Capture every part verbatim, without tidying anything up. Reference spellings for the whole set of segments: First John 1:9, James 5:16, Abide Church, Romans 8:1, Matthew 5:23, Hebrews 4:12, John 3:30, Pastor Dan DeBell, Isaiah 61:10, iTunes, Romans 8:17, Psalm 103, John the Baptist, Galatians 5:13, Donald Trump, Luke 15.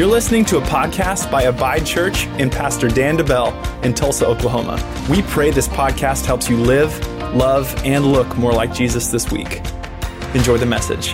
You're listening to a podcast by Abide Church and Pastor Dan DeBell in Tulsa, Oklahoma. We pray this podcast helps you live, love, and look more like Jesus this week. Enjoy the message.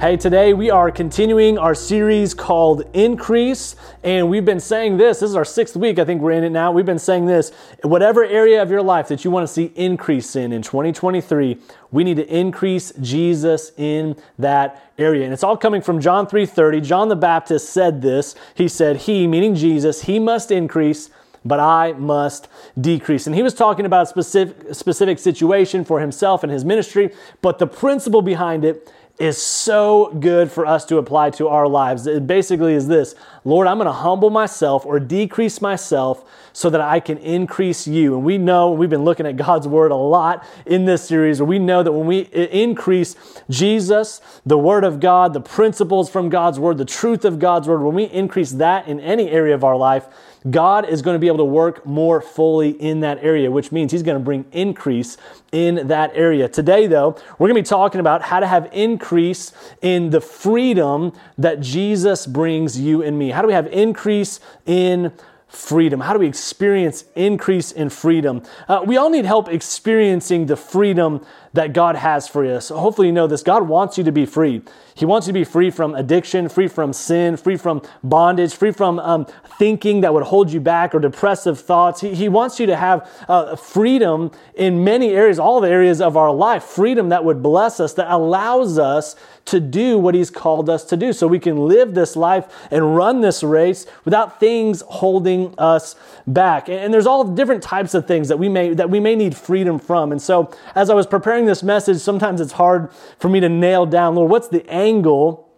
Hey, today we are continuing our series called Increase, and we've been saying this, this is our sixth week, I think we're in it now, we've been saying this, whatever area of your life that you want to see increase in in twenty twenty-three, we need to increase Jesus in that area. And it's all coming from John three thirty. John the Baptist said this, he said, he, meaning Jesus, he must increase, but I must decrease. And he was talking about a specific, specific situation for himself and his ministry, but the principle behind it is so good for us to apply to our lives. It basically is this: Lord, I'm gonna humble myself or decrease myself so that I can increase you. And we know, we've been looking at God's word a lot in this series, we know that when we increase Jesus, the word of God, the principles from God's word, the truth of God's word, when we increase that in any area of our life, God is going to be able to work more fully in that area, which means he's going to bring increase in that area. Today, though, we're going to be talking about how to have increase in the freedom that Jesus brings you and me. How do we have increase in freedom? How do we experience increase in freedom? Uh, we all need help experiencing the freedom that God has for us. So hopefully you know this. God wants you to be free. He wants you to be free from addiction, free from sin, free from bondage, free from um, thinking that would hold you back or depressive thoughts. He, he wants you to have uh, freedom in many areas, all the areas of our life, freedom that would bless us, that allows us to do what he's called us to do so we can live this life and run this race without things holding us back. And, and there's all different types of things that we may that we may need freedom from. And so as I was preparing this message, sometimes it's hard for me to nail down, Lord, what's the angle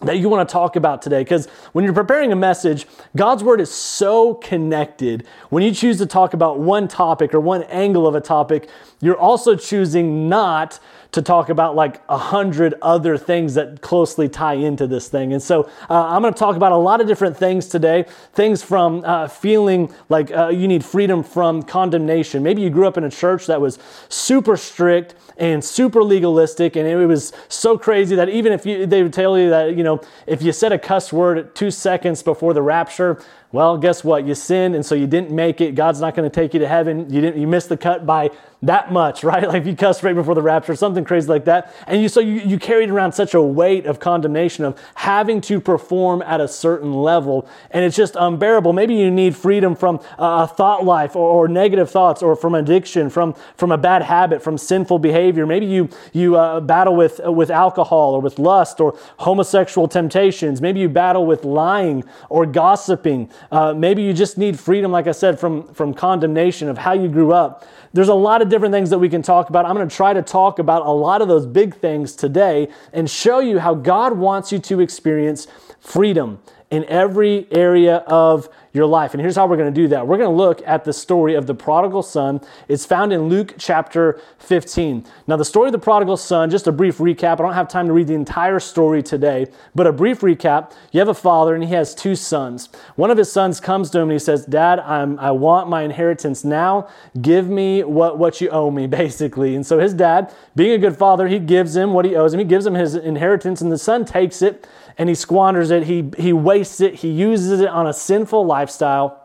that you want to talk about today? Because when you're preparing a message, God's word is so connected. When you choose to talk about one topic or one angle of a topic, you're also choosing not to talk about like a hundred other things that closely tie into this thing. And so uh, I'm going to talk about a lot of different things today, things from uh, feeling like uh, you need freedom from condemnation. Maybe you grew up in a church that was super strict and super legalistic, and it was so crazy that even if you, they would tell you that, you know, if you said a cuss word two seconds before the rapture, well, guess what? You sinned, and so you didn't make it. God's not going to take you to heaven. You didn't. You missed the cut by that much, right? Like if you cussed right before the rapture, something crazy like that. And you, so you, you carried around such a weight of condemnation of having to perform at a certain level, and it's just unbearable. Maybe you need freedom from uh, a thought life or, or negative thoughts, or from addiction, from from a bad habit, from sinful behavior. Maybe you you uh, battle with uh, with alcohol or with lust or homosexual temptations. Maybe you battle with lying or gossiping. Uh, maybe you just need freedom, like I said, from, from condemnation of how you grew up. There's a lot of different things that we can talk about. I'm going to try to talk about a lot of those big things today and show you how God wants you to experience freedom in every area of your life. And here's how we're going to do that. We're going to look at the story of the prodigal son. It's found in Luke chapter fifteen. Now, the story of the prodigal son, just a brief recap. I don't have time to read the entire story today, but a brief recap. You have a father and he has two sons. One of his sons comes to him and he says, Dad, I'm, I want my inheritance now. Give me what, what you owe me, basically. And so his dad, being a good father, he gives him what he owes him. He gives him his inheritance, and the son takes it and he squanders it. He, he wastes it. He uses it on a sinful life. lifestyle.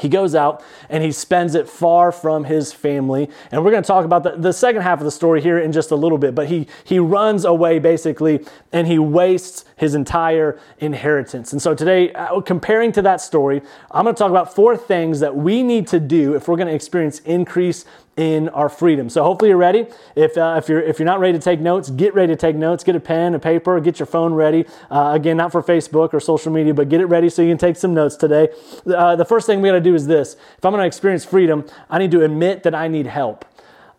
He goes out and he spends it far from his family. And we're going to talk about the, the second half of the story here in just a little bit, but he he runs away basically and he wastes his entire inheritance. And so today, comparing to that story, I'm going to talk about four things that we need to do if we're going to experience increase in our freedom. So hopefully you're ready. If uh, if you're if you're not ready to take notes, get ready to take notes. Get a pen, a paper, get your phone ready. Uh, again, not for Facebook or social media, but get it ready so you can take some notes today. Uh, the first thing we got to do is this. If I'm going to experience freedom, I need to admit that I need help.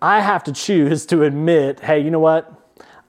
I have to choose to admit, hey, you know what?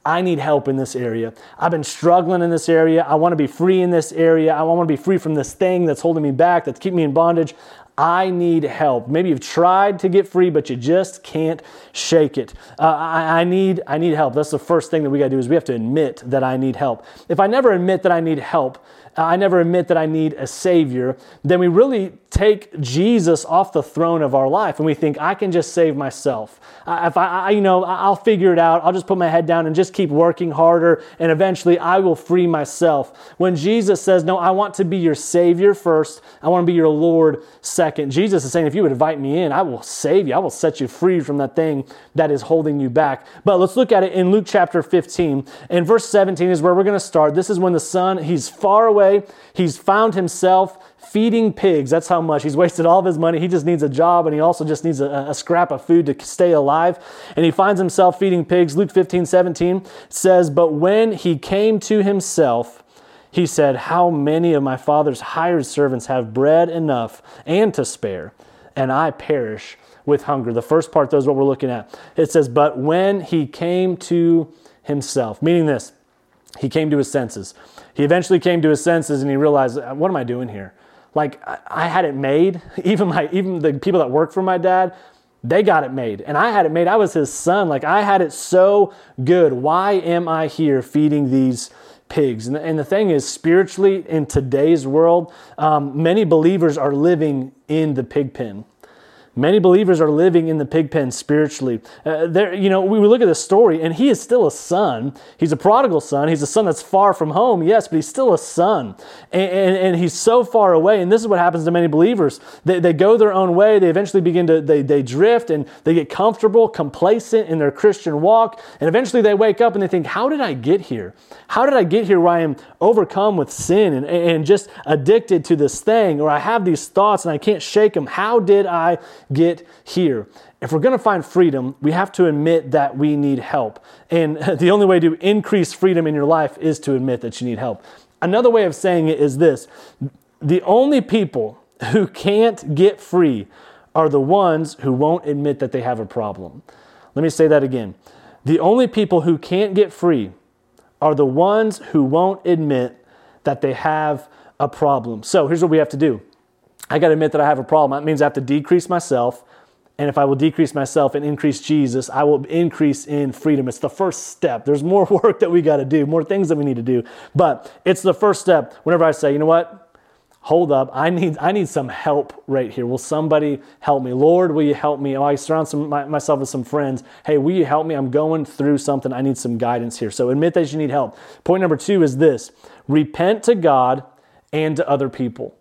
I need help in this area. I've been struggling in this area. I want to be free in this area. I want to be free from this thing that's holding me back, that's keeping me in bondage. I need help. Maybe you've tried to get free, but you just can't shake it. Uh, I, I need I need help. That's the first thing that we got to do, is we have to admit that I need help. If I never admit that I need help, I never admit that I need a Savior, then we really take Jesus off the throne of our life, and we think, I can just save myself. If I, I you know, I'll figure it out. I'll just put my head down and just keep working harder, and eventually I will free myself. When Jesus says, no, I want to be your Savior first. I want to be your Lord second. Jesus is saying, if you would invite me in, I will save you. I will set you free from that thing that is holding you back. But let's look at it in Luke chapter fifteen, and verse seventeen is where we're going to start. This is when the son, he's far away. He's found himself feeding pigs. That's how much. He's wasted all of his money. He just needs a job, and he also just needs a, a scrap of food to stay alive. And he finds himself feeding pigs. Luke fifteen seventeen says, but when he came to himself, he said, how many of my father's hired servants have bread enough and to spare, and I perish with hunger? The first part, though, is what we're looking at. It says, but when he came to himself, meaning this, he came to his senses. He eventually came to his senses, and he realized, what am I doing here? Like, I had it made. Even my, even the people that work for my dad, they got it made. And I had it made. I was his son. Like, I had it so good. Why am I here feeding these pigs? And the, and the thing is, spiritually, in today's world, um, many believers are living in the pig pen. Many believers are living in the pig pen spiritually. Uh, there, you know, we look at this story, and he is still a son. He's a prodigal son. He's a son that's far from home, yes, but he's still a son. And, and, and he's so far away, and this is what happens to many believers. They, they go their own way. They eventually begin to, they, they drift, and they get comfortable, complacent in their Christian walk, and eventually they wake up and they think, how did I get here? How did I get here where I am overcome with sin and, and just addicted to this thing, or I have these thoughts and I can't shake them? How did I get here? If we're going to find freedom, we have to admit that we need help. And the only way to increase freedom in your life is to admit that you need help. Another way of saying it is this: the only people who can't get free are the ones who won't admit that they have a problem. Let me say that again. The only people who can't get free are the ones who won't admit that they have a problem. So here's what we have to do. I got to admit that I have a problem. That means I have to decrease myself. And if I will decrease myself and increase Jesus, I will increase in freedom. It's the first step. There's more work that we got to do, more things that we need to do. But it's the first step. Whenever I say, you know what? Hold up, I need I need some help right here. Will somebody help me? Lord, will you help me? Oh, I surround some, my, myself with some friends. Hey, will you help me? I'm going through something. I need some guidance here. So admit that you need help. Point number two is this: repent to God and to other people.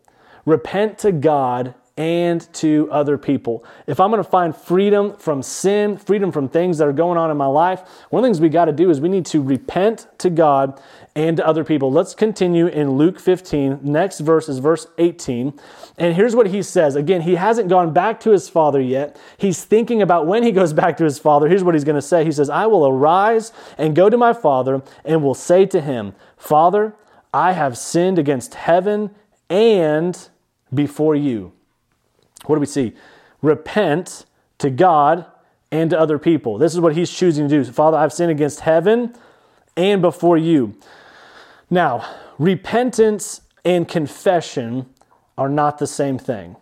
Repent to God and to other people. If I'm going to find freedom from sin, freedom from things that are going on in my life, one of the things we got to do is we need to repent to God and to other people. Let's continue in Luke fifteen. Next verse is verse eighteen. And here's what he says. Again, he hasn't gone back to his father yet. He's thinking about when he goes back to his father. Here's what he's going to say. He says, I will arise and go to my father and will say to him, Father, I have sinned against heaven and before you. What do we see? Repent to God and to other people. This is what he's choosing to do. Father, I've sinned against heaven and before you. Now, repentance and confession are not the same thing.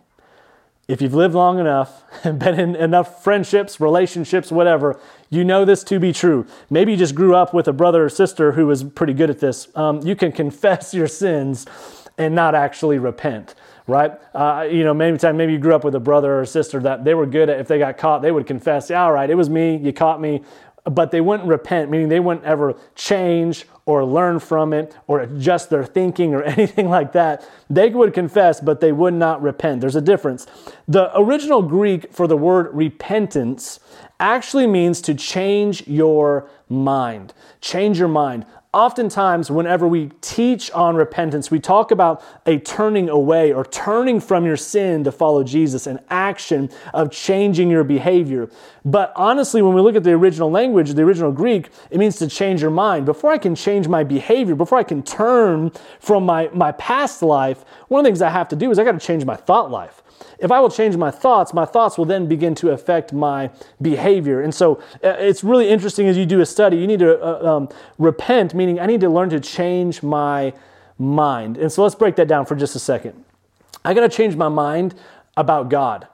If you've lived long enough and been in enough friendships, relationships, whatever, you know this to be true. Maybe you just grew up with a brother or sister who was pretty good at this. Um, you can confess your sins and not actually repent, right? Uh, you know, maybe time maybe you grew up with a brother or sister that they were good at. If they got caught, they would confess, yeah, all right, it was me, you caught me. But they wouldn't repent, meaning they wouldn't ever change or learn from it or adjust their thinking or anything like that. They would confess, but they would not repent. There's a difference. The original Greek for the word repentance actually means to change your mind. Change your mind. Oftentimes, whenever we teach on repentance, we talk about a turning away or turning from your sin to follow Jesus, an action of changing your behavior. But honestly, when we look at the original language, the original Greek, it means to change your mind. Before I can change my behavior, before I can turn from my, my past life, one of the things I have to do is I got to change my thought life. If I will change my thoughts, my thoughts will then begin to affect my behavior. And so it's really interesting as you do a study, you need to uh, um, repent, meaning I need to learn to change my mind. And so let's break that down for just a second. I got to change my mind about God.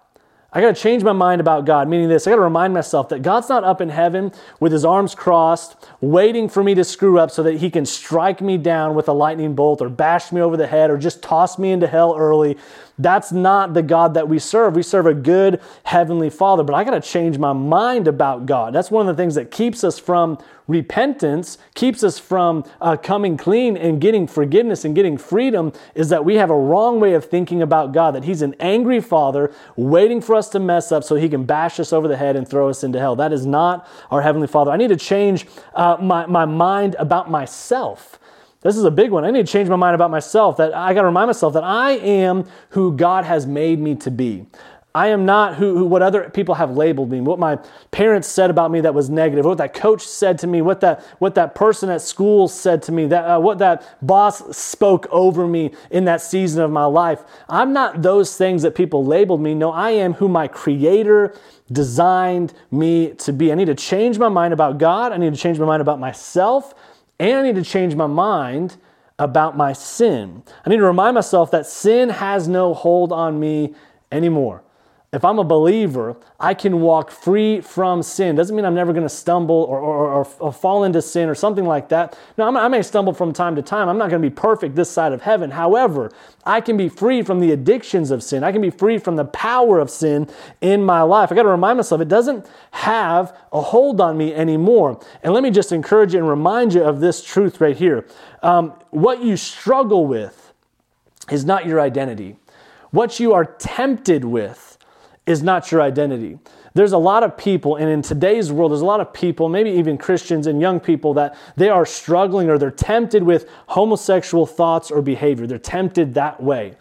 I got to change my mind about God, meaning this. I got to remind myself that God's not up in heaven with his arms crossed, waiting for me to screw up so that he can strike me down with a lightning bolt or bash me over the head or just toss me into hell early. That's not the God that we serve. We serve a good heavenly Father, but I got to change my mind about God. That's one of the things that keeps us from repentance, keeps us from uh, coming clean and getting forgiveness and getting freedom, is that we have a wrong way of thinking about God, that he's an angry Father waiting for us to mess up so he can bash us over the head and throw us into hell. That is not our Heavenly Father. I need to change uh, my, my mind about myself. This is a big one. I need to change my mind about myself. That I got to remind myself that I am who God has made me to be. I am not who, who what other people have labeled me, what my parents said about me that was negative, what that coach said to me, what that what that person at school said to me, that uh, what that boss spoke over me in that season of my life. I'm not those things that people labeled me. No, I am who my Creator designed me to be. I need to change my mind about God. I need to change my mind about myself, and I need to change my mind about my sin. I need to remind myself that sin has no hold on me anymore. If I'm a believer, I can walk free from sin. Doesn't mean I'm never going to stumble or, or, or, or fall into sin or something like that. No, I'm, I may stumble from time to time. I'm not going to be perfect this side of heaven. However, I can be free from the addictions of sin. I can be free from the power of sin in my life. I got to remind myself it doesn't have a hold on me anymore. And let me just encourage you and remind you of this truth right here. Um, what you struggle with is not your identity. What you are tempted with is not your identity. There's a lot of people, and in today's world, there's a lot of people, maybe even Christians and young people, that they are struggling or they're tempted with homosexual thoughts or behavior. They're tempted that way.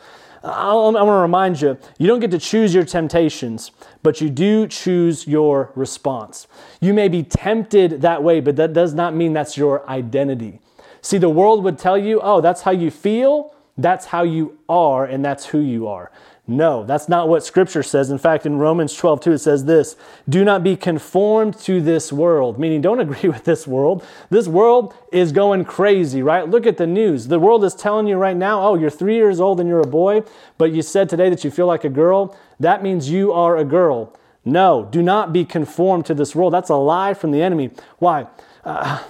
I want to remind you, you don't get to choose your temptations, but you do choose your response. You may be tempted that way, but that does not mean that's your identity. See, the world would tell you, oh, that's how you feel, that's how you are, and that's who you are. No, that's not what Scripture says. In fact, in Romans twelve two, it says this: do not be conformed to this world, meaning don't agree with this world. This world is going crazy, right? Look at the news. The world is telling you right now, oh, you're three years old and you're a boy, but you said today that you feel like a girl. That means you are a girl. No, do not be conformed to this world. That's a lie from the enemy. Why? Uh,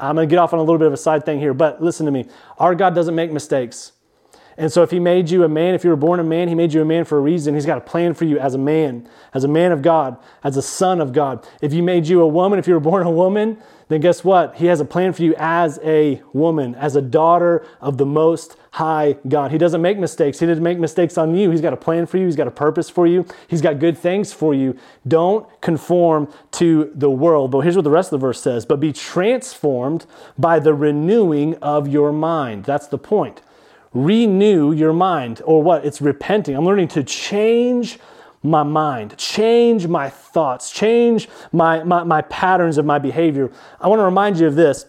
I'm going to get off on a little bit of a side thing here, but listen to me. Our God doesn't make mistakes. And so if he made you a man, if you were born a man, he made you a man for a reason. He's got a plan for you as a man, as a man of God, as a son of God. If he made you a woman, if you were born a woman, then guess what? He has a plan for you as a woman, as a daughter of the Most High God. He doesn't make mistakes. He didn't make mistakes on you. He's got a plan for you. He's got a purpose for you. He's got good things for you. Don't conform to the world. But here's what the rest of the verse says: but be transformed by the renewing of your mind. That's the point. Renew your mind, or what? It's repenting. I'm learning to change my mind, change my thoughts, change my, my, my patterns of my behavior. I want to remind you of this.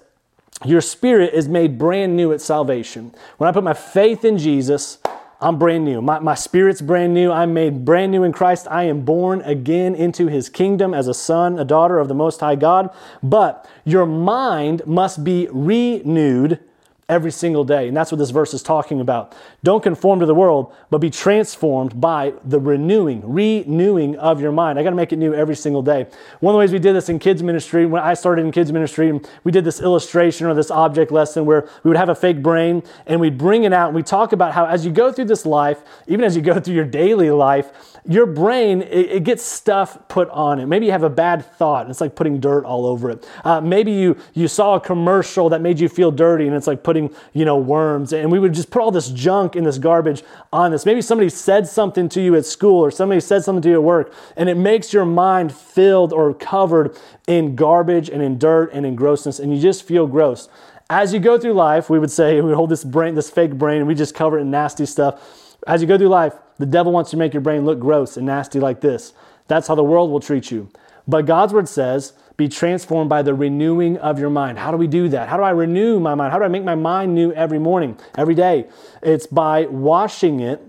Your spirit is made brand new at salvation. When I put my faith in Jesus, I'm brand new. My, my spirit's brand new. I'm made brand new in Christ. I am born again into his kingdom as a son, a daughter of the Most High God. But your mind must be renewed every single day. And that's what this verse is talking about. Don't conform to the world, but be transformed by the renewing, renewing of your mind. I got to make it new every single day. One of the ways we did this in kids ministry, when I started in kids ministry, we did this illustration or this object lesson where we would have a fake brain and we'd bring it out and we talk about how as you go through this life, even as you go through your daily life, your brain, it, it gets stuff put on it. Maybe you have a bad thought and it's like putting dirt all over it. Uh, maybe you, you saw a commercial that made you feel dirty and it's like putting you know, worms, and we would just put all this junk and this garbage on this. Maybe somebody said something to you at school or somebody said something to you at work, and it makes your mind filled or covered in garbage and in dirt and in grossness, and you just feel gross. As you go through life, we would say, we hold this brain, this fake brain, and we just cover it in nasty stuff. As you go through life, the devil wants to make your brain look gross and nasty like this. That's how the world will treat you. But God's word says, be transformed by the renewing of your mind. How do we do that? How do I renew my mind? How do I make my mind new every morning, every day? It's by washing it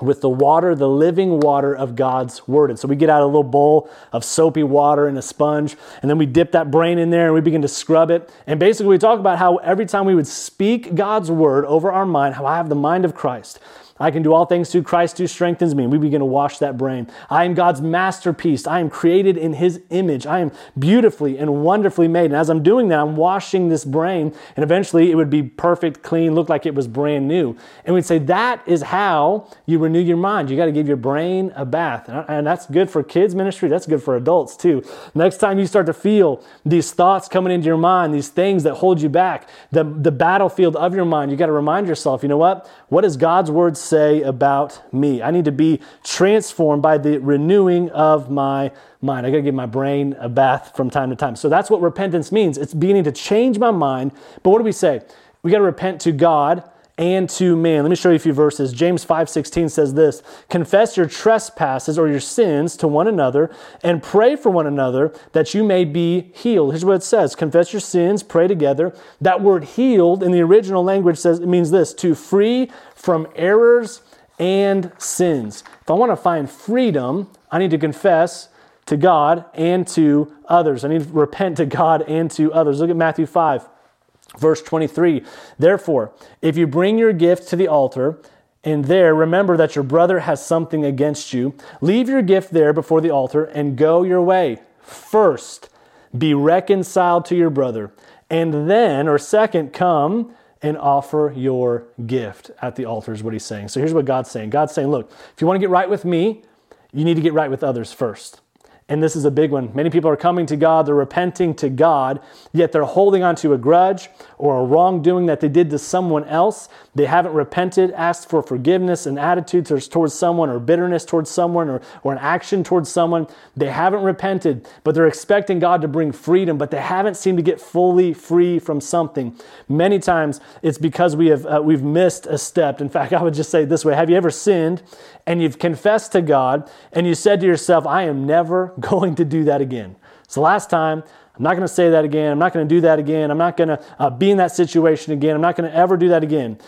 with the water, the living water of God's word. And so we get out a little bowl of soapy water and a sponge, and then we dip that brain in there and we begin to scrub it. And basically we talk about how every time we would speak God's word over our mind, how I have the mind of Christ. I can do all things through Christ who strengthens me. And we begin to wash that brain. I am God's masterpiece. I am created in his image. I am beautifully and wonderfully made. And as I'm doing that, I'm washing this brain. And eventually it would be perfect, clean, look like it was brand new. And we'd say that is how you renew your mind. You got to give your brain a bath. And that's good for kids ministry. That's good for adults too. Next time you start to feel these thoughts coming into your mind, these things that hold you back, the, the battlefield of your mind, you got to remind yourself, you know what? What does God's word say about me? I need to be transformed by the renewing of my mind. I got to give my brain a bath from time to time. So that's what repentance means. It's beginning to change my mind. But what do we say? We got to repent to God and to man. Let me show you a few verses. James five sixteen says this, confess your trespasses or your sins to one another and pray for one another that you may be healed. Here's what it says, confess your sins, pray together. That word healed in the original language says it means this, to free from errors and sins. If I want to find freedom, I need to confess to God and to others. I need to repent to God and to others. Look at Matthew five. Verse twenty-three, therefore, if you bring your gift to the altar and there remember that your brother has something against you, leave your gift there before the altar and go your way. First, be reconciled to your brother, and then, or second, come and offer your gift at the altar is what he's saying. So here's what God's saying. God's saying, look, if you want to get right with me, you need to get right with others first. And this is a big one. Many people are coming to God, they're repenting to God, yet they're holding on to a grudge or a wrongdoing that they did to someone else. They haven't repented, asked for forgiveness, an attitude towards someone or bitterness towards someone or, or an action towards someone. They haven't repented, but they're expecting God to bring freedom, but they haven't seemed to get fully free from something. Many times it's because we have, uh, we've missed a step. In fact, I would just say it this way. Have you ever sinned and you've confessed to God and you said to yourself, I am never going to do that again. It's the last time. I'm not going to say that again. I'm not going to do that again. I'm not going to uh, be in that situation again. I'm not going to ever do that again.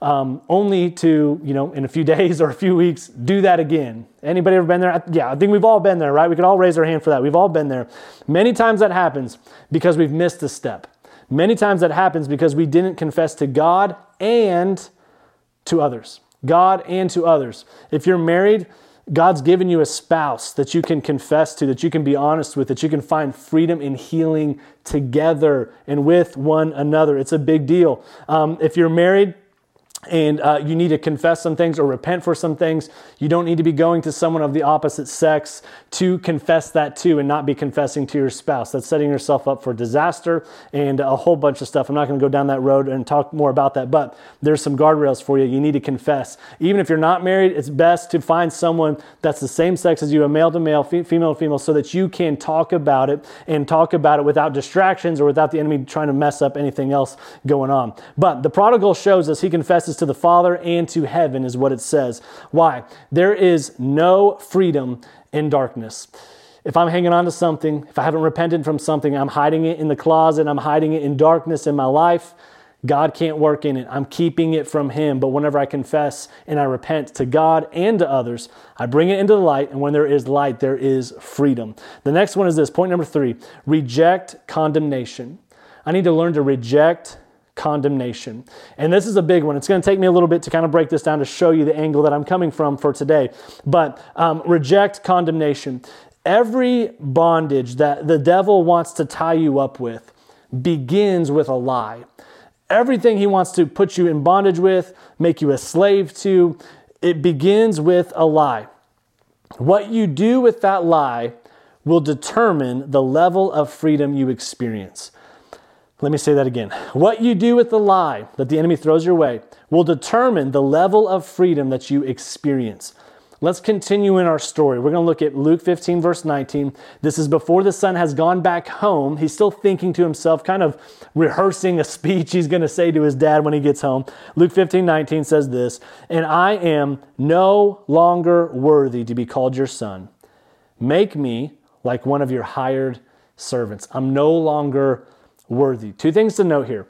Um, only to, you know, in a few days or a few weeks, do that again. Anybody ever been there? Yeah, I think we've all been there, right? We could all raise our hand for that. We've all been there. Many times that happens because we've missed a step. Many times that happens because we didn't confess to God and to others. God and to others. If you're married, God's given you a spouse that you can confess to, that you can be honest with, that you can find freedom and healing together and with one another. It's a big deal. Um, if you're married and uh, you need to confess some things or repent for some things, you don't need to be going to someone of the opposite sex to confess that to and not be confessing to your spouse. That's setting yourself up for disaster and a whole bunch of stuff. I'm not going to go down that road and talk more about that, but there's some guardrails for you. You need to confess. Even if you're not married, it's best to find someone that's the same sex as you, a male to male, female to female, so that you can talk about it and talk about it without distractions or without the enemy trying to mess up anything else going on. But the prodigal shows us he confesses to the Father and to heaven is what it says. Why? There is no freedom in darkness. If I'm hanging on to something, if I haven't repented from something, I'm hiding it in the closet, I'm hiding it in darkness in my life, God can't work in it. I'm keeping it from him. But whenever I confess and I repent to God and to others, I bring it into the light. And when there is light, there is freedom. The next one is this. Point number three, reject condemnation. I need to learn to reject condemnation. And this is a big one. It's going to take me a little bit to kind of break this down to show you the angle that I'm coming from for today. But um, reject condemnation. Every bondage that the devil wants to tie you up with begins with a lie. Everything he wants to put you in bondage with, make you a slave to, it begins with a lie. What you do with that lie will determine the level of freedom you experience. Let me say that again. What you do with the lie that the enemy throws your way will determine the level of freedom that you experience. Let's continue in our story. We're going to look at Luke fifteen, verse nineteen. This is before the son has gone back home. He's still thinking to himself, kind of rehearsing a speech he's going to say to his dad when he gets home. Luke fifteen, nineteen says this, and I am no longer worthy to be called your son. Make me like one of your hired servants. I'm no longer worthy. Two things to note here.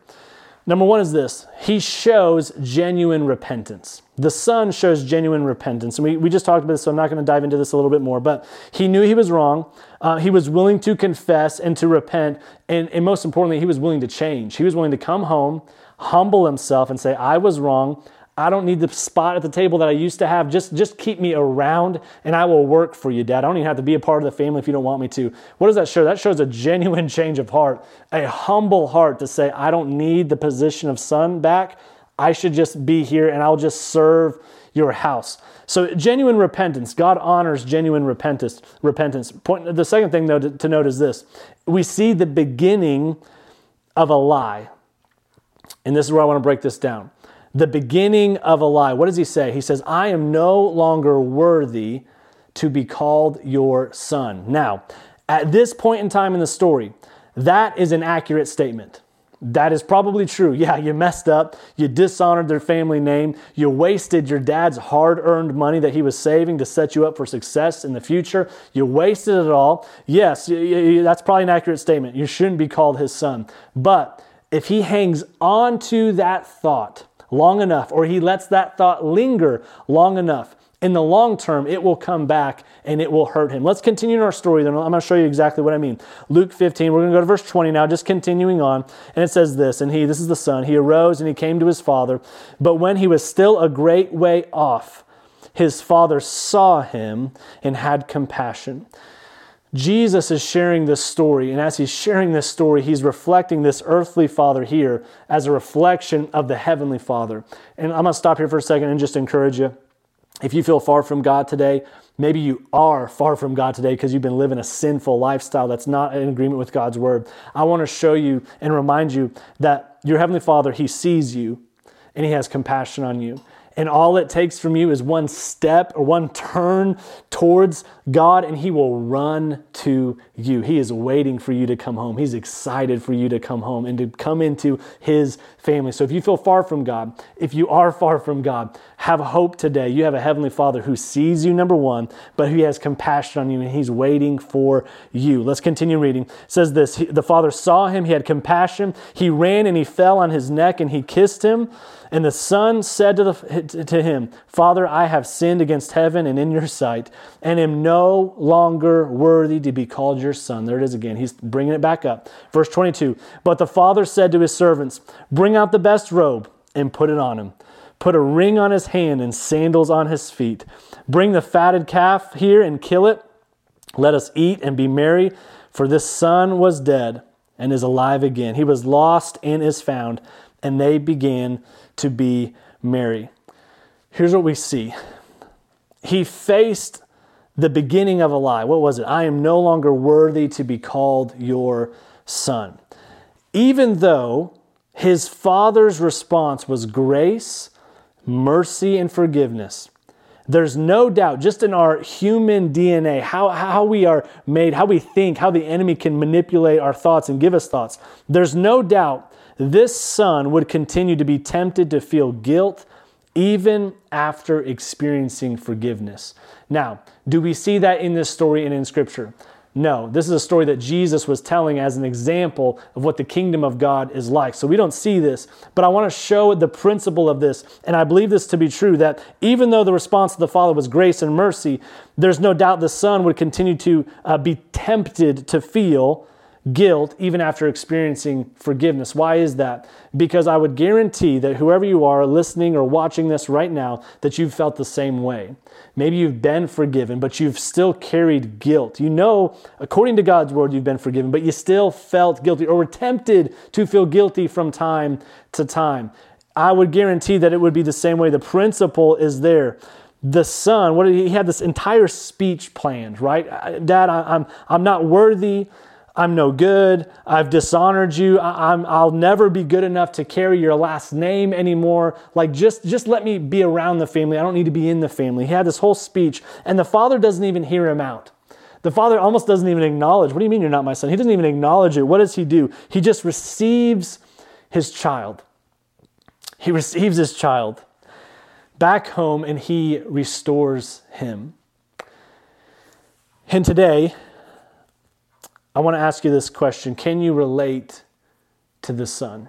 Number one is this. He shows genuine repentance. The son shows genuine repentance. And we, we just talked about this, so I'm not going to dive into this a little bit more. But he knew he was wrong. Uh, he was willing to confess and to repent. And, and most importantly, he was willing to change. He was willing to come home, humble himself and say, I was wrong. I don't need the spot at the table that I used to have. Just, just keep me around and I will work for you, Dad. I don't even have to be a part of the family if you don't want me to. What does that show? That shows a genuine change of heart, a humble heart to say, I don't need the position of son back. I should just be here and I'll just serve your house. So genuine repentance. God honors genuine repentance. Repentance. Point, the second thing, though, to, to note is this. We see the beginning of a lie. And this is where I want to break this down. The beginning of a lie. What does he say? He says, I am no longer worthy to be called your son. Now, at this point in time in the story, that is an accurate statement. That is probably true. Yeah, you messed up. You dishonored their family name. You wasted your dad's hard-earned money that he was saving to set you up for success in the future. You wasted it all. Yes, that's probably an accurate statement. You shouldn't be called his son. But if he hangs on to that thought long enough, or he lets that thought linger long enough, in the long term, it will come back and it will hurt him. Let's continue in our story then. I'm going to show you exactly what I mean. Luke fifteen, we're going to go to verse twenty now, just continuing on. And it says this, and he, this is the son, he arose and he came to his father. But when he was still a great way off, his father saw him and had compassion. Jesus is sharing this story, and as he's sharing this story, he's reflecting this earthly father here as a reflection of the heavenly father. And I'm going to stop here for a second and just encourage you. If you feel far from God today, maybe you are far from God today because you've been living a sinful lifestyle that's not in agreement with God's word. I want to show you and remind you that your heavenly father, he sees you and he has compassion on you. And all it takes from you is one step or one turn towards God, and he will run to you. He is waiting for you to come home. He's excited for you to come home and to come into his family. So if you feel far from God, if you are far from God, have hope today. You have a heavenly father who sees you, number one, but who has compassion on you, and he's waiting for you. Let's continue reading. It says this, the father saw him, he had compassion. He ran and he fell on his neck and he kissed him. And the son said to, the, to him, Father, I have sinned against heaven and in your sight, and am no longer worthy to be called your son. There it is again. He's bringing it back up. Verse twenty-two, but the father said to his servants, bring out the best robe and put it on him. Put a ring on his hand and sandals on his feet. Bring the fatted calf here and kill it. Let us eat and be merry, for this son was dead and is alive again. He was lost and is found. And they began to be merry. Here's what we see. He faced the beginning of a lie. What was it? I am no longer worthy to be called your son. Even though his father's response was grace, mercy, and forgiveness, there's no doubt, just in our human D N A, how, how we are made, how we think, how the enemy can manipulate our thoughts and give us thoughts, there's no doubt this son would continue to be tempted to feel guilt even after experiencing forgiveness. Now, do we see that in this story and in Scripture? No, this is a story that Jesus was telling as an example of what the kingdom of God is like. So we don't see this, but I want to show the principle of this. And I believe this to be true, that even though the response of the Father was grace and mercy, there's no doubt the Son would continue to uh, be tempted to feel guilt even after experiencing forgiveness. Why is that? Because I would guarantee that whoever you are listening or watching this right now, that you've felt the same way. Maybe you've been forgiven, but you've still carried guilt. You know, according to God's word, you've been forgiven, but you still felt guilty or were tempted to feel guilty from time to time. I would guarantee that it would be the same way. The principle is there. The son, what did he, he had this entire speech planned, right? Dad, I, I'm I'm not worthy. I'm no good. I've dishonored you. I, I'm, I'll never be good enough to carry your last name anymore. Like, just, just let me be around the family. I don't need to be in the family. He had this whole speech, and the father doesn't even hear him out. The father almost doesn't even acknowledge. What do you mean you're not my son? He doesn't even acknowledge it. What does he do? He just receives his child. He receives his child back home, and he restores him. And today, I want to ask you this question. Can you relate to the son?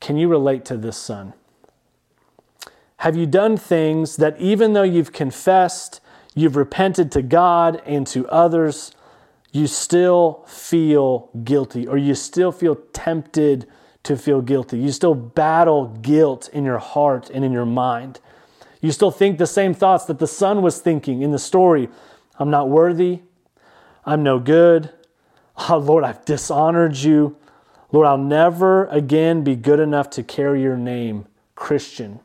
Can you relate to this son? Have you done things that even though you've confessed, you've repented to God and to others, you still feel guilty or you still feel tempted to feel guilty. You still battle guilt in your heart and in your mind. You still think the same thoughts that the son was thinking in the story. I'm not worthy. I'm no good. Oh, Lord, I've dishonored you. Lord, I'll never again be good enough to carry your name, Christian.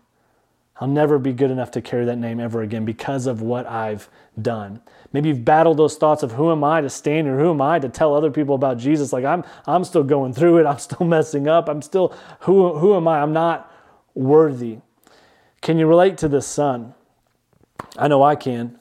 I'll never be good enough to carry that name ever again because of what I've done. Maybe you've battled those thoughts of who am I to stand here? Who am I to tell other people about Jesus? Like I'm I'm still going through it. I'm still messing up. I'm still, who, who am I? I'm not worthy. Can you relate to this son? I know I can.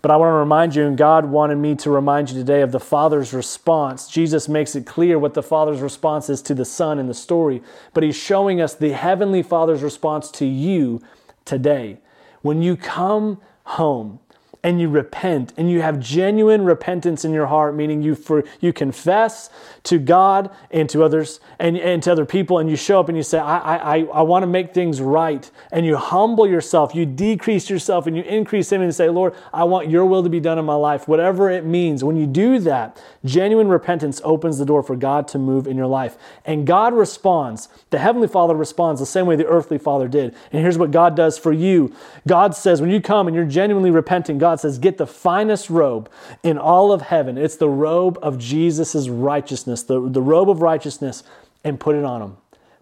But I want to remind you, and God wanted me to remind you today of the Father's response. Jesus makes it clear what the Father's response is to the Son in the story, but He's showing us the Heavenly Father's response to you today. When you come home and you repent and you have genuine repentance in your heart, meaning you for, you confess to God and to others and, and to other people, and you show up and you say, I, I, I want to make things right. And you humble yourself, you decrease yourself and you increase Him and say, Lord, I want your will to be done in my life, whatever it means. When you do that, genuine repentance opens the door for God to move in your life. And God responds, the Heavenly Father responds the same way the earthly Father did. And here's what God does for you. God says, when you come and you're genuinely repenting, God God says, get the finest robe in all of heaven. It's the robe of Jesus' righteousness, the, the robe of righteousness, and put it on them.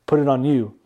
Put it on you.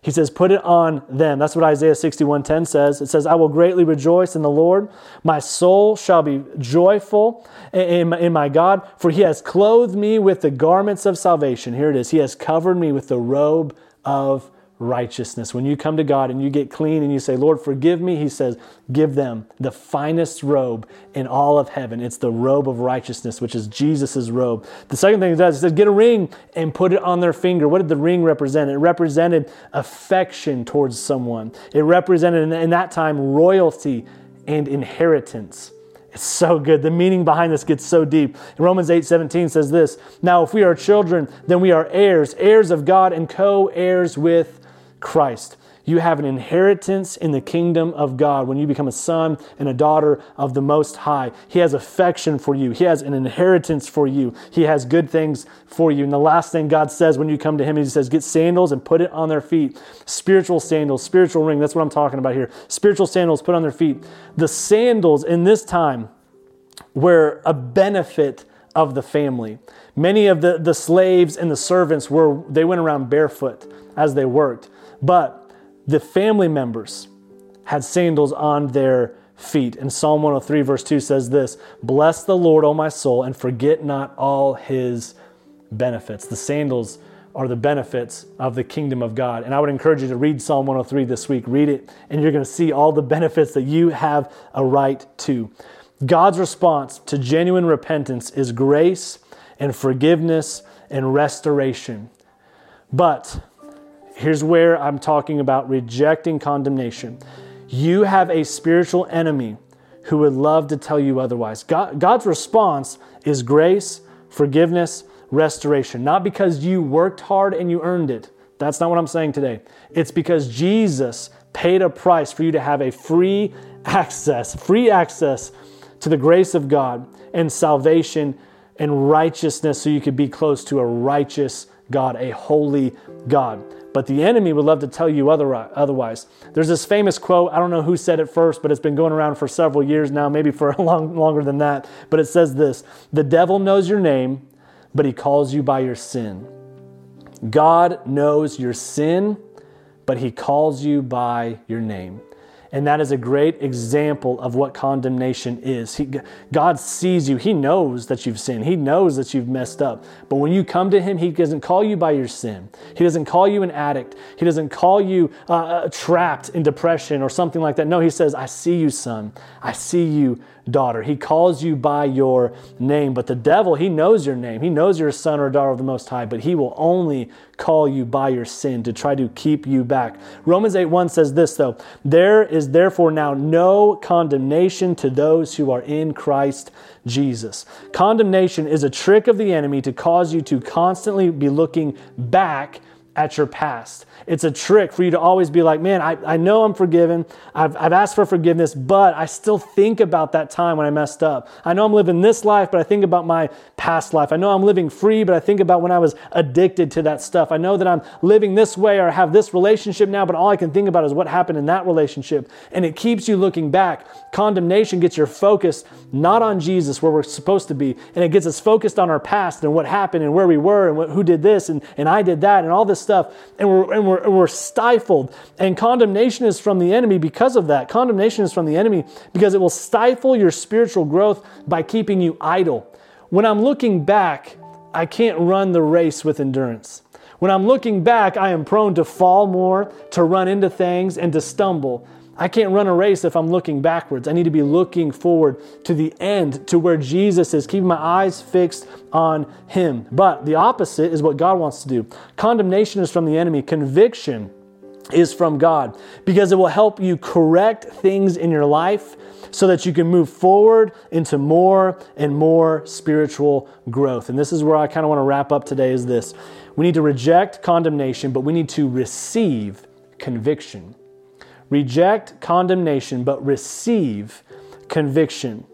He says, put it on them. That's what Isaiah sixty-one ten says. It says, I will greatly rejoice in the Lord. My soul shall be joyful in my, in my God, for He has clothed me with the garments of salvation. Here it is. He has covered me with the robe of righteousness. When you come to God and you get clean and you say, Lord, forgive me, He says, give them the finest robe in all of heaven. It's the robe of righteousness, which is Jesus' robe. The second thing He does, He says, get a ring and put it on their finger. What did the ring represent? It represented affection towards someone. It represented, in that time, royalty and inheritance. It's so good. The meaning behind this gets so deep. And Romans eight seventeen says this, now if we are children, then we are heirs, heirs of God and co-heirs with Christ. You have an inheritance in the kingdom of God when you become a son and a daughter of the Most High. He has affection for you. He has an inheritance for you. He has good things for you. And the last thing God says when you come to Him, He says, get sandals and put it on their feet. Spiritual sandals, spiritual ring. That's what I'm talking about here. Spiritual sandals put on their feet. The sandals in this time were a benefit of the family. Many of the, the slaves and the servants were, they went around barefoot as they worked. But the family members had sandals on their feet. And Psalm one oh three verse two says this, bless the Lord, O my soul, and forget not all His benefits. The sandals are the benefits of the kingdom of God. And I would encourage you to read Psalm one oh three this week. Read it, and you're going to see all the benefits that you have a right to. God's response to genuine repentance is grace and forgiveness and restoration. But here's where I'm talking about rejecting condemnation. You have a spiritual enemy who would love to tell you otherwise. God, God's response is grace, forgiveness, restoration. Not because you worked hard and you earned it. That's not what I'm saying today. It's because Jesus paid a price for you to have a free access, free access to the grace of God and salvation and righteousness so you could be close to a righteous God, a holy God. But the enemy would love to tell you otherwise. There's this famous quote, I don't know who said it first, but it's been going around for several years now, maybe for a long, longer than that. But it says this, the devil knows your name, but he calls you by your sin. God knows your sin, but He calls you by your name. And that is a great example of what condemnation is. He, God sees you. He knows that you've sinned. He knows that you've messed up. But when you come to Him, He doesn't call you by your sin. He doesn't call you an addict. He doesn't call you uh, trapped in depression or something like that. No, He says, I see you, son. I see you, daughter. He calls you by your name. But the devil, he knows your name. He knows you're a son or a daughter of the Most High, but he will only call you by your sin to try to keep you back. Romans eight one says this, though, there is therefore now no condemnation to those who are in Christ Jesus. Condemnation is a trick of the enemy to cause you to constantly be looking back at your past. It's a trick for you to always be like, man, I, I know I'm forgiven. I've, I've asked for forgiveness, but I still think about that time when I messed up. I know I'm living this life, but I think about my past life. I know I'm living free, but I think about when I was addicted to that stuff. I know that I'm living this way or have this relationship now, but all I can think about is what happened in that relationship. And it keeps you looking back. Condemnation gets your focus not on Jesus, where we're supposed to be, and it gets us focused on our past and what happened and where we were and what, who did this and, and I did that and all this stuff. And we're, and we're, and we're stifled. And condemnation is from the enemy because of that. Condemnation is from the enemy because it will stifle your spiritual growth by keeping you idle. When I'm looking back, I can't run the race with endurance. When I'm looking back, I am prone to fall more, to run into things, and to stumble. I can't run a race if I'm looking backwards. I need to be looking forward to the end, to where Jesus is, keeping my eyes fixed on Him. But the opposite is what God wants to do. Condemnation is from the enemy. Conviction is from God, because it will help you correct things in your life so that you can move forward into more and more spiritual growth. And this is where I kind of want to wrap up today is this. We need to reject condemnation, but we need to receive conviction. Reject condemnation, but receive conviction.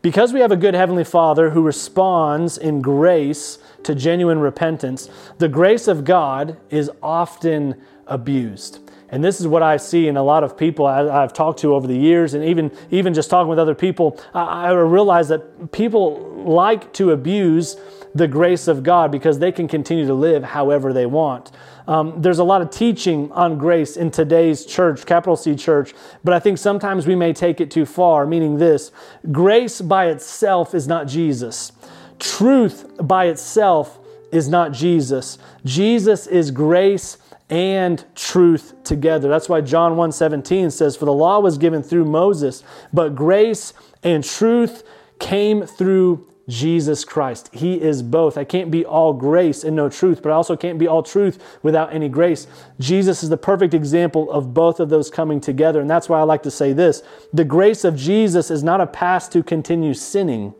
Because we have a good Heavenly Father who responds in grace to genuine repentance, the grace of God is often abused. And this is what I see in a lot of people I've talked to over the years, and even, even just talking with other people, I, I realize that people like to abuse the grace of God because they can continue to live however they want. Um, there's a lot of teaching on grace in today's church, capital C church, but I think sometimes we may take it too far, meaning this: grace by itself is not Jesus. Truth by itself is not Jesus. Jesus is grace and truth together. That's why John one seventeen says, "For the law was given through Moses, but grace and truth came through Jesus Christ." He is both. I can't be all grace and no truth, but I also can't be all truth without any grace. Jesus is the perfect example of both of those coming together. And that's why I like to say this: the grace of Jesus is not a pass to continue sinning.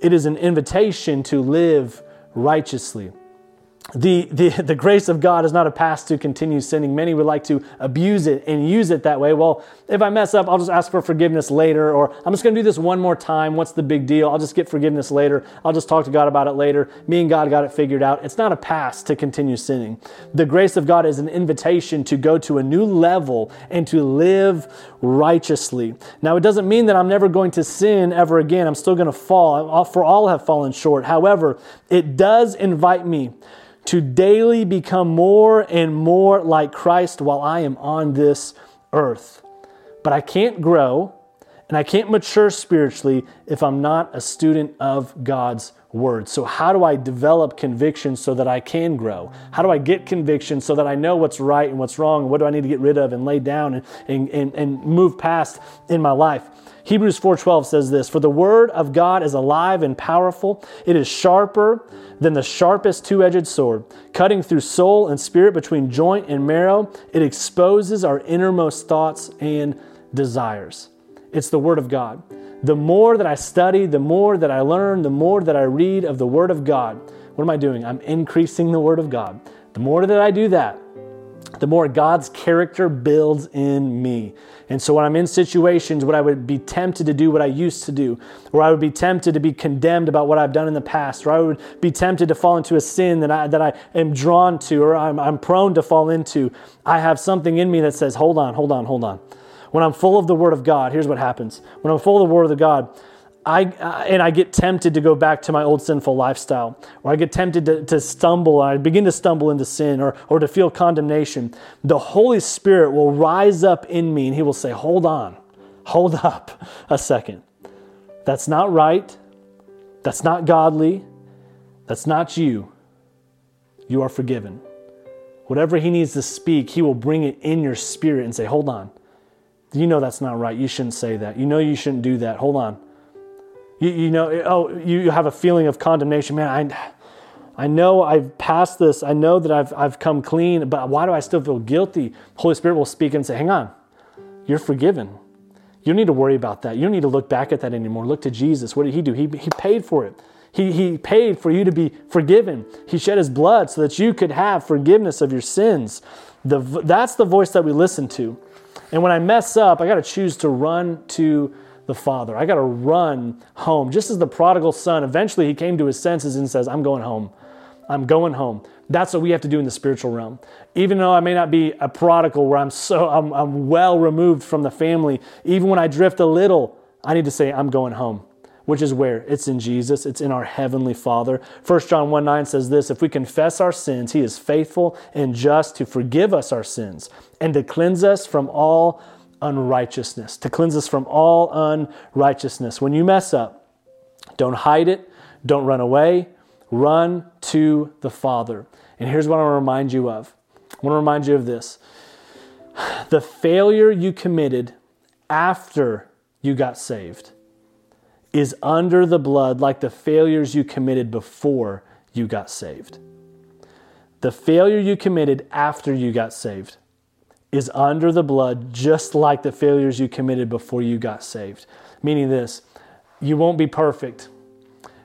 It is an invitation to live righteously. The, the the grace of God is not a pass to continue sinning. Many would like to abuse it and use it that way. Well, if I mess up, I'll just ask for forgiveness later, or I'm just going to do this one more time. What's the big deal? I'll just get forgiveness later. I'll just talk to God about it later. Me and God got it figured out. It's not a pass to continue sinning. The grace of God is an invitation to go to a new level and to live righteously. Now, it doesn't mean that I'm never going to sin ever again. I'm still going to fall, for all have fallen short. However, it does invite me to daily become more and more like Christ while I am on this earth. But I can't grow and I can't mature spiritually if I'm not a student of God's Word. So how do I develop conviction so that I can grow? How do I get conviction so that I know what's right and what's wrong and what do I need to get rid of and lay down and, and, and, and move past in my life? Hebrews four twelve says this: "For the word of God is alive and powerful. It is sharper than the sharpest two-edged sword, cutting through soul and spirit, between joint and marrow. It exposes our innermost thoughts and desires." It's the word of God. The more that I study, the more that I learn, the more that I read of the Word of God, what am I doing? I'm increasing the Word of God. The more that I do that, the more God's character builds in me. And so when I'm in situations where I would be tempted to do what I used to do, or I would be tempted to be condemned about what I've done in the past, or I would be tempted to fall into a sin that I that I am drawn to, or I'm, I'm prone to fall into, I have something in me that says, hold on, hold on, hold on. When I'm full of the Word of God, here's what happens. When I'm full of the Word of God, I uh, and I get tempted to go back to my old sinful lifestyle, or I get tempted to, to stumble, and I begin to stumble into sin, or, or to feel condemnation, the Holy Spirit will rise up in me and He will say, hold on, hold up a second. That's not right. That's not godly. That's not you. You are forgiven. Whatever He needs to speak, He will bring it in your spirit and say, hold on. You know that's not right. You shouldn't say that. You know you shouldn't do that. Hold on. You, you know, oh, you have a feeling of condemnation. Man, I I know I've passed this. I know that I've I've come clean, but why do I still feel guilty? Holy Spirit will speak and say, hang on, you're forgiven. You don't need to worry about that. You don't need to look back at that anymore. Look to Jesus. What did He do? He, he paid for it. He, he paid for you to be forgiven. He shed his blood so that you could have forgiveness of your sins. The, that's the voice that we listen to. And when I mess up, I got to choose to run to the Father. I got to run home. Just as the prodigal son, eventually he came to his senses and says, I'm going home. I'm going home. That's what we have to do in the spiritual realm. Even though I may not be a prodigal where I'm so I'm, I'm well removed from the family, even when I drift a little, I need to say, I'm going home. Which is where? It's in Jesus. It's in our Heavenly Father. First John one nine says this, if we confess our sins, He is faithful and just to forgive us our sins and to cleanse us from all unrighteousness. To cleanse us from all unrighteousness. When you mess up, don't hide it. Don't run away. Run to the Father. And here's what I want to remind you of. I want to remind you of this. The failure you committed after you got saved is under the blood like the failures you committed before you got saved. The failure you committed after you got saved is under the blood just like the failures you committed before you got saved. Meaning this, you won't be perfect.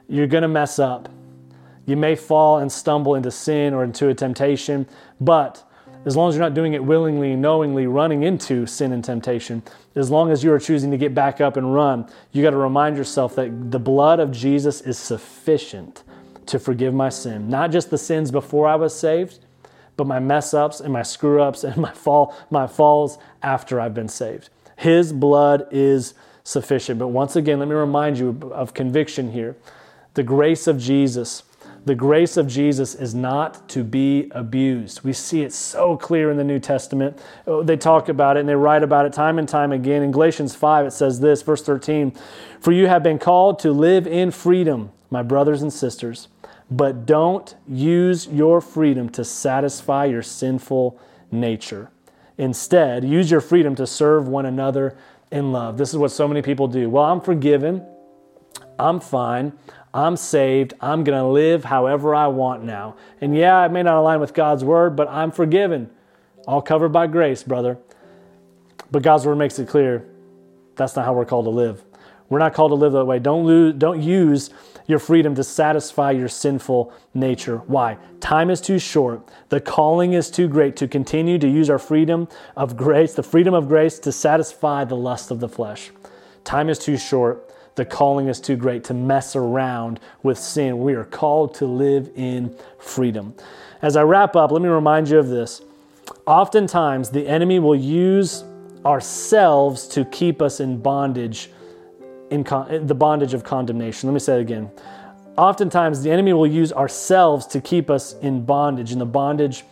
You're going to mess up. You may fall and stumble into sin or into a temptation, but as long as you're not doing it willingly, knowingly, running into sin and temptation, as long as you are choosing to get back up and run, you got to remind yourself that the blood of Jesus is sufficient to forgive my sin. Not just the sins before I was saved, but my mess ups and my screw ups and my fall, my falls after I've been saved. His blood is sufficient. But once again, let me remind you of conviction here. The grace of Jesus The grace of Jesus is not to be abused. We see it so clear in the New Testament. They talk about it and they write about it time and time again. In Galatians five, it says this, verse thirteen, for you have been called to live in freedom, my brothers and sisters, but don't use your freedom to satisfy your sinful nature. Instead, use your freedom to serve one another in love. This is what so many people do. Well, I'm forgiven. I'm fine. I'm saved. I'm going to live however I want now. And yeah, I may not align with God's word, but I'm forgiven. All covered by grace, brother. But God's word makes it clear. That's not how we're called to live. We're not called to live that way. Don't lose, don't use your freedom to satisfy your sinful nature. Why? Time is too short. The calling is too great to continue to use our freedom of grace, the freedom of grace to satisfy the lust of the flesh. Time is too short. The calling is too great to mess around with sin. We are called to live in freedom. As I wrap up, let me remind you of this. Oftentimes, the enemy will use ourselves to keep us in bondage, in con- the bondage of condemnation. Let me say it again. Oftentimes, the enemy will use ourselves to keep us in bondage, in the bondage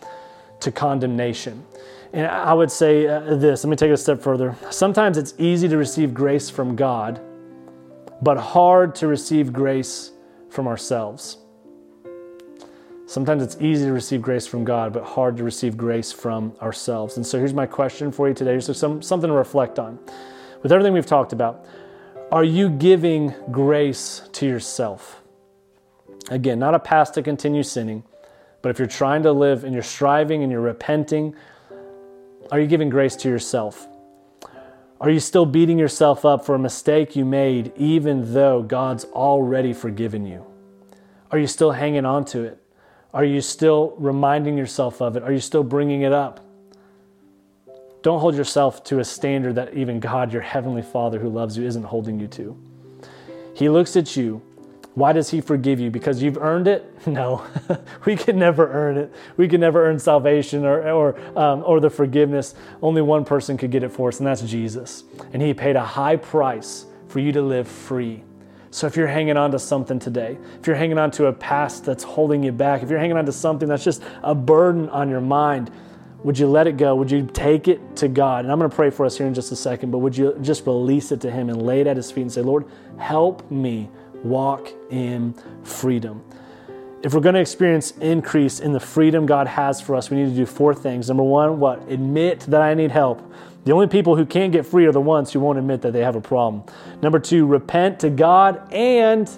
to condemnation. And I would say uh, this. Let me take it a step further. Sometimes it's easy to receive grace from God, but hard to receive grace from ourselves. Sometimes it's easy to receive grace from God, but hard to receive grace from ourselves. And so here's my question for you today. So some, something to reflect on. With everything we've talked about, are you giving grace to yourself? Again, not a pass to continue sinning, but if you're trying to live and you're striving and you're repenting, are you giving grace to yourself? Are you still beating yourself up for a mistake you made even though God's already forgiven you? Are you still hanging on to it? Are you still reminding yourself of it? Are you still bringing it up? Don't hold yourself to a standard that even God, your Heavenly Father who loves you, isn't holding you to. He looks at you. Why does He forgive you? Because you've earned it? No, we can never earn it. We can never earn salvation or or, um, or the forgiveness. Only one person could get it for us, and that's Jesus. And He paid a high price for you to live free. So if you're hanging on to something today, if you're hanging on to a past that's holding you back, if you're hanging on to something that's just a burden on your mind, would you let it go? Would you take it to God? And I'm going to pray for us here in just a second, but would you just release it to Him and lay it at His feet and say, Lord, help me walk in freedom. If we're going to experience increase in the freedom God has for us, we need to do four things. Number one, what? Admit that I need help. The only people who can't get free are the ones who won't admit that they have a problem. Number two, repent to God and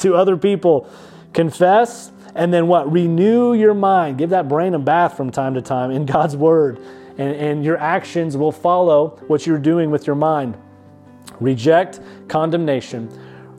to other people. Confess, and then what? Renew your mind. Give that brain a bath from time to time in God's word, and, and your actions will follow what you're doing with your mind. Reject condemnation.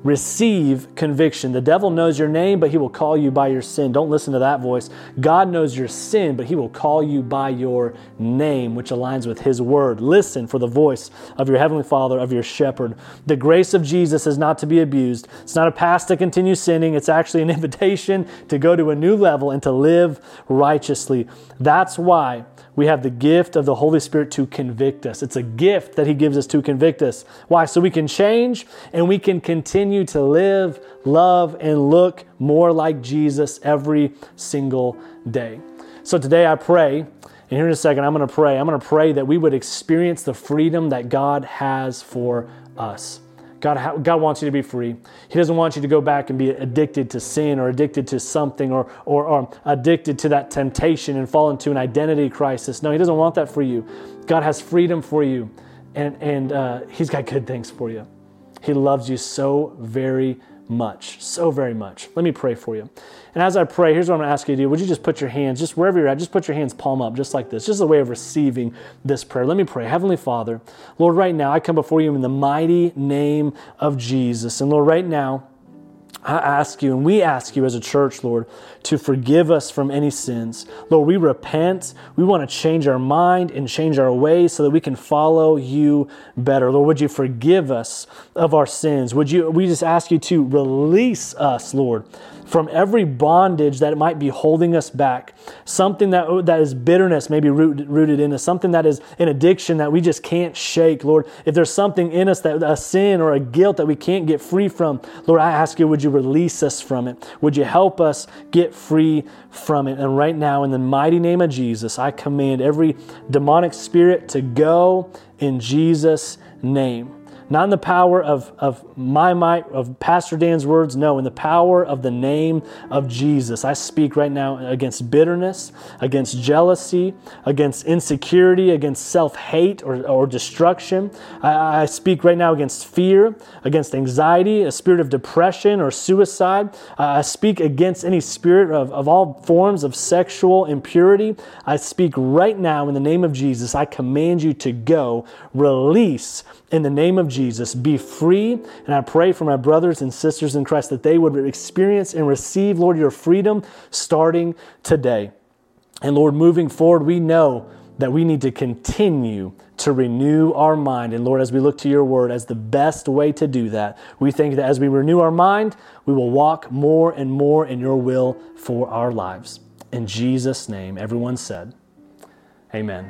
receive conviction. The devil knows your name, but he will call you by your sin. Don't listen to that voice. God knows your sin, but he will call you by your name, which aligns with his word. Listen for the voice of your heavenly Father, of your shepherd. The grace of Jesus is not to be abused. It's not a pass to continue sinning. It's actually an invitation to go to a new level and to live righteously. That's why we have the gift of the Holy Spirit to convict us. It's a gift that he gives us to convict us. Why? So we can change and we can continue to live, love, and look more like Jesus every single day. So today I pray, and here in a second I'm going to pray. I'm going to pray that we would experience the freedom that God has for us. God, God wants you to be free. He doesn't want you to go back and be addicted to sin or addicted to something or, or, or addicted to that temptation and fall into an identity crisis. No, he doesn't want that for you. God has freedom for you, and, and uh, he's got good things for you. He loves you so very much, so very much. Let me pray for you. And as I pray, here's what I'm going to ask you to do. Would you just put your hands, just wherever you're at, just put your hands palm up, just like this, just a way of receiving this prayer. Let me pray. Heavenly Father, Lord, right now, I come before you in the mighty name of Jesus. And Lord, right now, I ask you, and we ask you as a church, Lord, to forgive us from any sins. Lord, we repent. We want to change our mind and change our ways so that we can follow you better. Lord, would you forgive us of our sins? Would you? We just ask you to release us, Lord, from every bondage that might be holding us back, something that that is bitterness maybe rooted, rooted in us, something that is an addiction that we just can't shake, Lord. If there's something in us, that a sin or a guilt that we can't get free from, Lord, I ask you, would you release us from it? Would you help us get free from it? And right now, in the mighty name of Jesus, I command every demonic spirit to go in Jesus' name. Not in the power of, of my might, of Pastor Dan's words. No, in the power of the name of Jesus. I speak right now against bitterness, against jealousy, against insecurity, against self-hate or, or destruction. I, I speak right now against fear, against anxiety, a spirit of depression or suicide. Uh, I speak against any spirit of, of all forms of sexual impurity. I speak right now in the name of Jesus. I command you to go, release in the name of Jesus. Jesus, be free. And I pray for my brothers and sisters in Christ that they would experience and receive, Lord, your freedom starting today. And Lord, moving forward, we know that we need to continue to renew our mind. And Lord, as we look to your word as the best way to do that, we think that as we renew our mind, we will walk more and more in your will for our lives. In Jesus' name, everyone said, amen.